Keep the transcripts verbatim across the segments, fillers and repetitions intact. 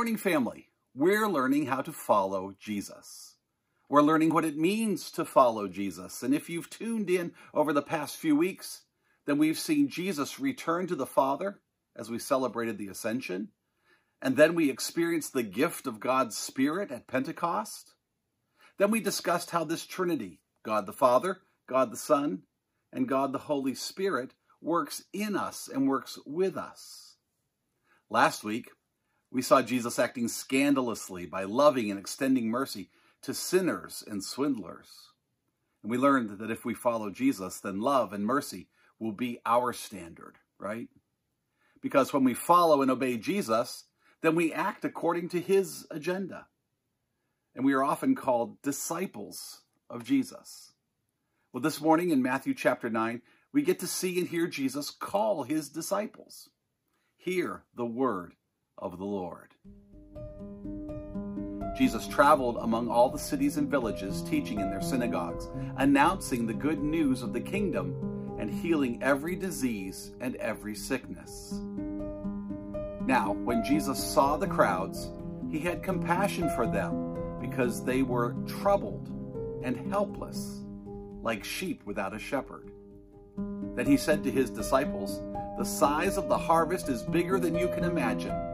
morning, family. We're learning how to follow Jesus. We're learning what it means to follow Jesus. And if you've tuned in over the past few weeks, then we've seen Jesus return to the Father as we celebrated the Ascension. And then we experienced the gift of God's Spirit at Pentecost. Then we discussed how this Trinity, God the Father, God the Son, and God the Holy Spirit, works in us and works with us. Last week, we saw Jesus acting scandalously by loving and extending mercy to sinners and swindlers. And we learned that if we follow Jesus, then love and mercy will be our standard, right? Because when we follow and obey Jesus, then we act according to his agenda. And we are often called disciples of Jesus. Well, this morning in Matthew chapter nine, we get to see and hear Jesus call his disciples. Hear the word of the Lord. Jesus traveled among all the cities and villages, teaching in their synagogues, announcing the good news of the kingdom and healing every disease and every sickness. Now, when Jesus saw the crowds, he had compassion for them because they were troubled and helpless, like sheep without a shepherd. Then he said to his disciples, "The size of the harvest is bigger than you can imagine,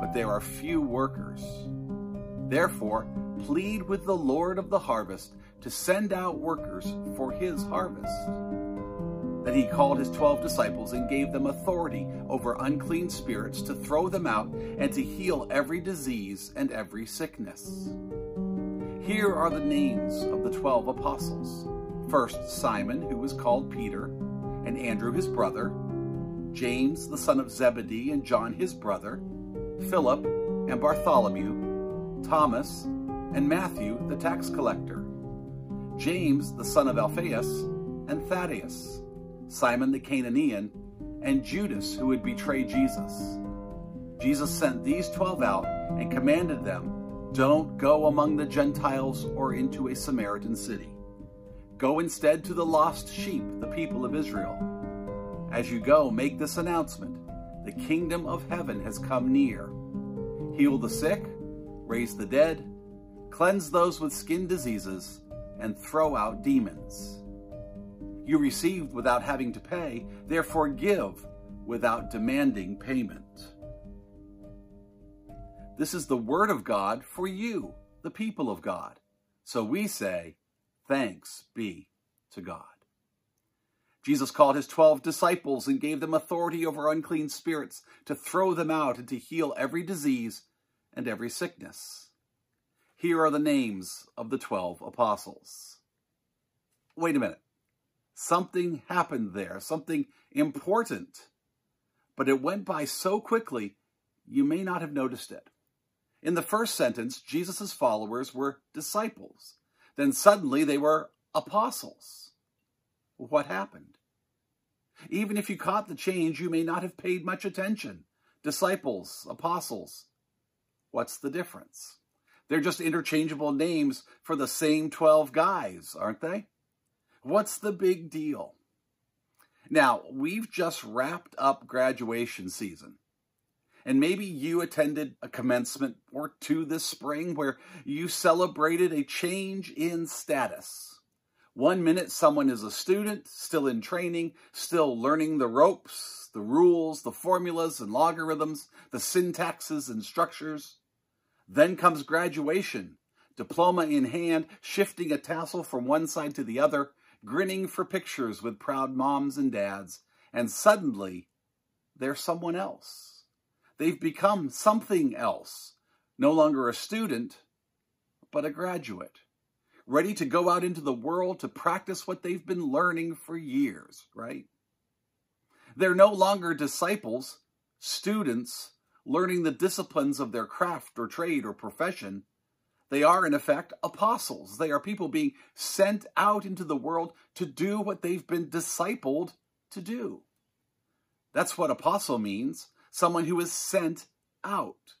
but there are few workers. Therefore, plead with the Lord of the harvest to send out workers for his harvest." Then he called his twelve disciples and gave them authority over unclean spirits to throw them out and to heal every disease and every sickness. Here are the names of the twelve apostles. First, Simon, who was called Peter, and Andrew his brother, James the son of Zebedee and John his brother, Philip and Bartholomew, Thomas and Matthew the tax collector, James the son of Alphaeus and Thaddeus, Simon the Canaanian, and Judas who would betray Jesus. Jesus sent these twelve out and commanded them, "Don't go among the Gentiles or into a Samaritan city. Go instead to the lost sheep, the people of Israel. As you go, make this announcement: the kingdom of heaven has come near. Heal the sick, raise the dead, cleanse those with skin diseases, and throw out demons. You received without having to pay, therefore give without demanding payment." This is the word of God for you, the people of God. So we say, thanks be to God. Jesus called his twelve disciples and gave them authority over unclean spirits to throw them out and to heal every disease and every sickness. Here are the names of the twelve apostles. Wait a minute. Something happened there, something important, but it went by so quickly you may not have noticed it. In the first sentence, Jesus' followers were disciples. Then suddenly they were apostles. What happened? Even if you caught the change, you may not have paid much attention. Disciples, apostles. What's the difference? They're just interchangeable names for the same twelve guys, aren't they? What's the big deal? Now, we've just wrapped up graduation season. And maybe you attended a commencement or two this spring where you celebrated a change in status. One minute someone is a student, still in training, still learning the ropes, the rules, the formulas and logarithms, the syntaxes and structures. Then comes graduation, diploma in hand, shifting a tassel from one side to the other, grinning for pictures with proud moms and dads, and suddenly they're someone else. They've become something else, no longer a student, but a graduate, ready to go out into the world to practice what they've been learning for years, right? They're no longer disciples, students, learning the disciplines of their craft or trade or profession. They are, in effect, apostles. They are people being sent out into the world to do what they've been discipled to do. That's what apostle means. Someone who is sent out.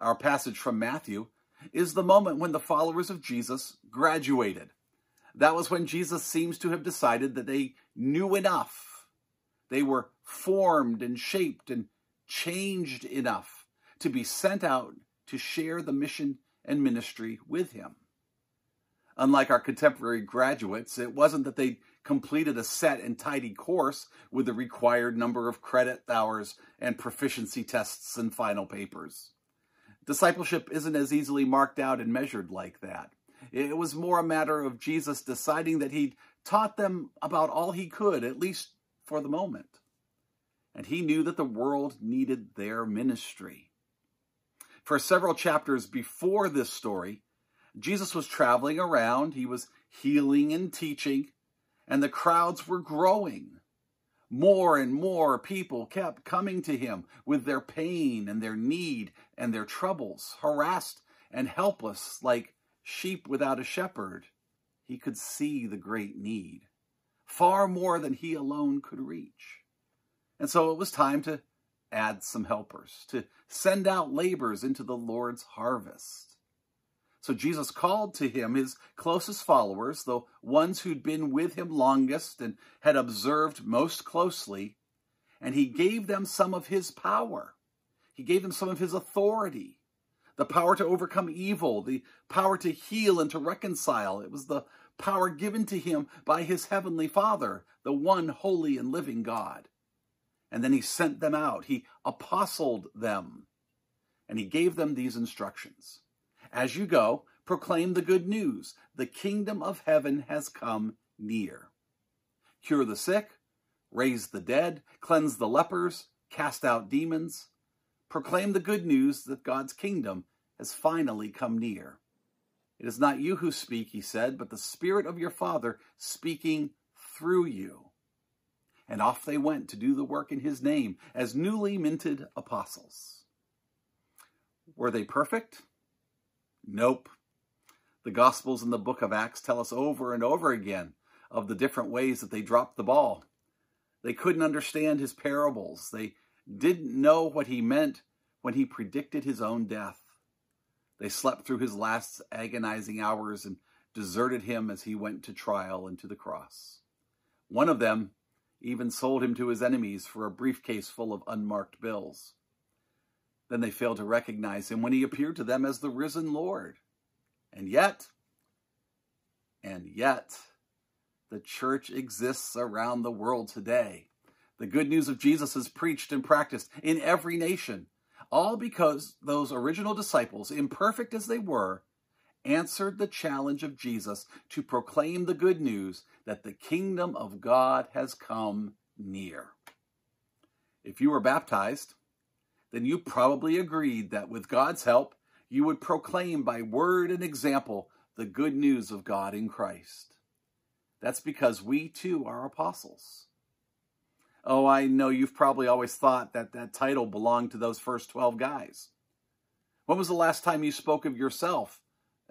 Our passage from Matthew is the moment when the followers of Jesus graduated. That was when Jesus seems to have decided that they knew enough. They were formed and shaped and changed enough to be sent out to share the mission and ministry with him. Unlike our contemporary graduates, it wasn't that they completed a set and tidy course with the required number of credit hours and proficiency tests and final papers. Discipleship isn't as easily marked out and measured like that. It was more a matter of Jesus deciding that he'd taught them about all he could, at least for the moment. And he knew that the world needed their ministry. For several chapters before this story, Jesus was traveling around, he was healing and teaching, and the crowds were growing. More and more people kept coming to him with their pain and their need and their troubles, harassed and helpless like sheep without a shepherd. He could see the great need, far more than he alone could reach. And so it was time to add some helpers, to send out laborers into the Lord's harvest. So Jesus called to him his closest followers, the ones who'd been with him longest and had observed most closely, and he gave them some of his power. He gave them some of his authority, the power to overcome evil, the power to heal and to reconcile. It was the power given to him by his heavenly Father, the one holy and living God. And then he sent them out. He apostled them, and he gave them these instructions. As you go, proclaim the good news. The kingdom of heaven has come near. Cure the sick, raise the dead, cleanse the lepers, cast out demons. Proclaim the good news that God's kingdom has finally come near. It is not you who speak, he said, but the Spirit of your Father speaking through you. And off they went to do the work in his name as newly minted apostles. Were they perfect? Nope. The Gospels and the book of Acts tell us over and over again of the different ways that they dropped the ball. They couldn't understand his parables. They didn't know what he meant when he predicted his own death. They slept through his last agonizing hours and deserted him as he went to trial and to the cross. One of them even sold him to his enemies for a briefcase full of unmarked bills. Then they failed to recognize him when he appeared to them as the risen Lord. And yet, and yet, the church exists around the world today. The good news of Jesus is preached and practiced in every nation, all because those original disciples, imperfect as they were, answered the challenge of Jesus to proclaim the good news that the kingdom of God has come near. If you were baptized, then you probably agreed that with God's help, you would proclaim by word and example the good news of God in Christ. That's because we too are apostles. Oh, I know you've probably always thought that that title belonged to those first twelve guys. When was the last time you spoke of yourself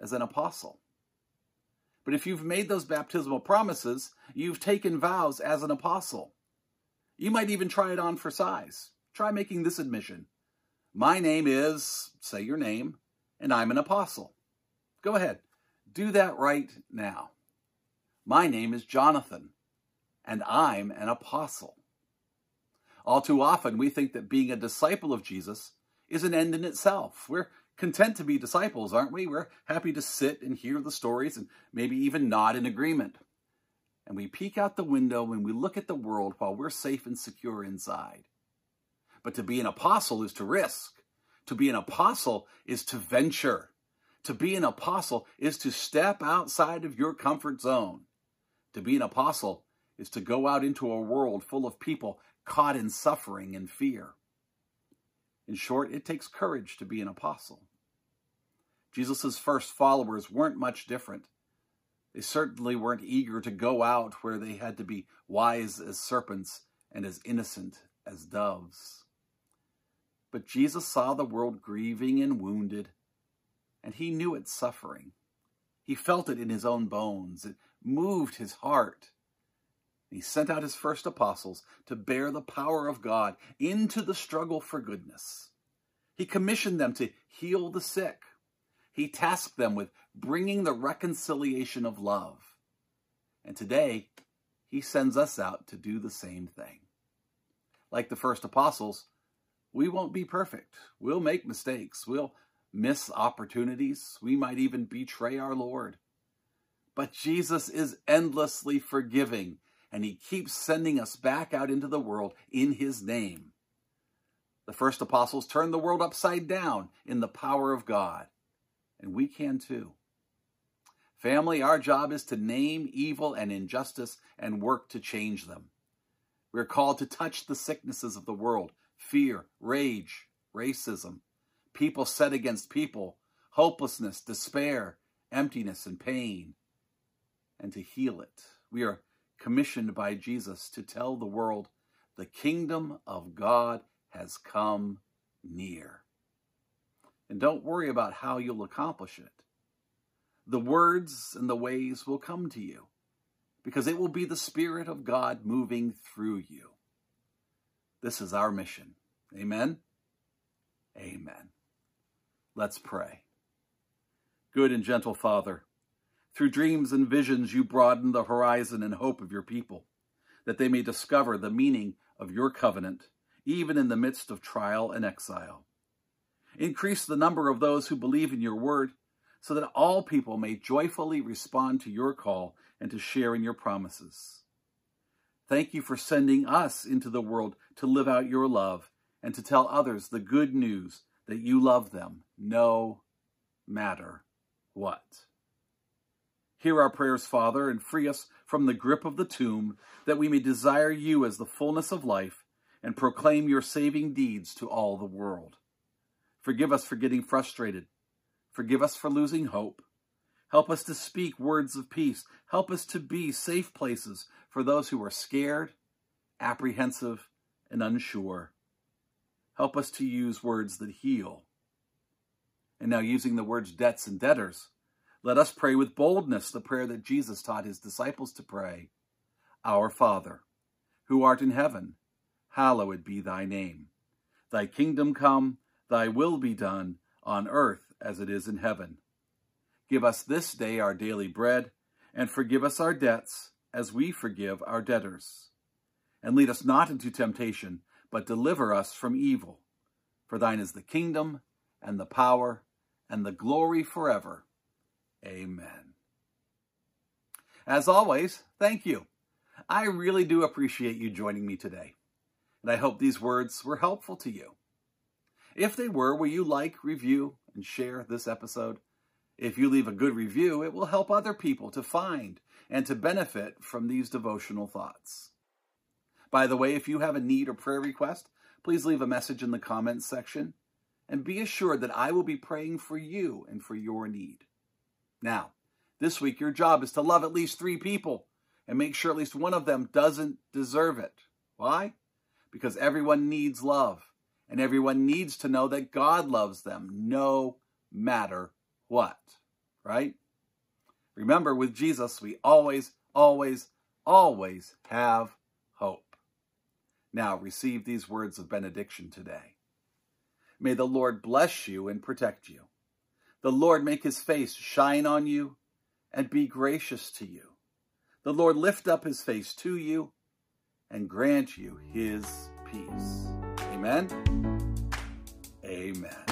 as an apostle? But if you've made those baptismal promises, you've taken vows as an apostle. You might even try it on for size. Try making this admission. My name is, say your name, and I'm an apostle. Go ahead. Do that right now. My name is Jonathan, and I'm an apostle. All too often, we think that being a disciple of Jesus is an end in itself. We're content to be disciples, aren't we? We're happy to sit and hear the stories and maybe even nod in agreement. And we peek out the window when we look at the world while we're safe and secure inside. But to be an apostle is to risk. To be an apostle is to venture. To be an apostle is to step outside of your comfort zone. To be an apostle is to go out into a world full of people caught in suffering and fear. In short, it takes courage to be an apostle. Jesus' first followers weren't much different. They certainly weren't eager to go out where they had to be wise as serpents and as innocent as doves. But Jesus saw the world grieving and wounded, and he knew its suffering. He felt it in his own bones. It moved his heart. He sent out his first apostles to bear the power of God into the struggle for goodness. He commissioned them to heal the sick. He tasked them with bringing the reconciliation of love. And today, he sends us out to do the same thing. Like the first apostles, we won't be perfect. We'll make mistakes. We'll miss opportunities. We might even betray our Lord. But Jesus is endlessly forgiving, and he keeps sending us back out into the world in his name. The first apostles turned the world upside down in the power of God, and we can too. Family, our job is to name evil and injustice and work to change them. We're called to touch the sicknesses of the world: fear, rage, racism, people set against people, hopelessness, despair, emptiness, and pain, and to heal it. We are commissioned by Jesus to tell the world, the kingdom of God has come near. And don't worry about how you'll accomplish it. The words and the ways will come to you, because it will be the Spirit of God moving through you. This is our mission. Amen? Amen. Let's pray. Good and gentle Father, through dreams and visions you broaden the horizon and hope of your people, that they may discover the meaning of your covenant, even in the midst of trial and exile. Increase the number of those who believe in your word, so that all people may joyfully respond to your call and to share in your promises. Thank you for sending us into the world to live out your love and to tell others the good news that you love them, no matter what. Hear our prayers, Father, and free us from the grip of the tomb, that we may desire you as the fullness of life and proclaim your saving deeds to all the world. Forgive us for getting frustrated. Forgive us for losing hope. Help us to speak words of peace. Help us to be safe places for those who are scared, apprehensive, and unsure. Help us to use words that heal. And now, using the words debts and debtors, let us pray with boldness the prayer that Jesus taught his disciples to pray. Our Father, who art in heaven, hallowed be thy name. Thy kingdom come, thy will be done, on earth as it is in heaven. Give us this day our daily bread, and forgive us our debts as we forgive our debtors. And lead us not into temptation, but deliver us from evil. For thine is the kingdom, and the power, and the glory forever. Amen. As always, thank you. I really do appreciate you joining me today, and I hope these words were helpful to you. If they were, will you like, review, and share this episode? If you leave a good review, it will help other people to find and to benefit from these devotional thoughts. By the way, if you have a need or prayer request, please leave a message in the comments section, and be assured that I will be praying for you and for your need. Now, this week your job is to love at least three people and make sure at least one of them doesn't deserve it. Why? Because everyone needs love. And everyone needs to know that God loves them, no matter what, right? Remember, with Jesus, we always, always, always have hope. Now, receive these words of benediction today. May the Lord bless you and protect you. The Lord make his face shine on you and be gracious to you. The Lord lift up his face to you and grant you his peace. Amen. Amen.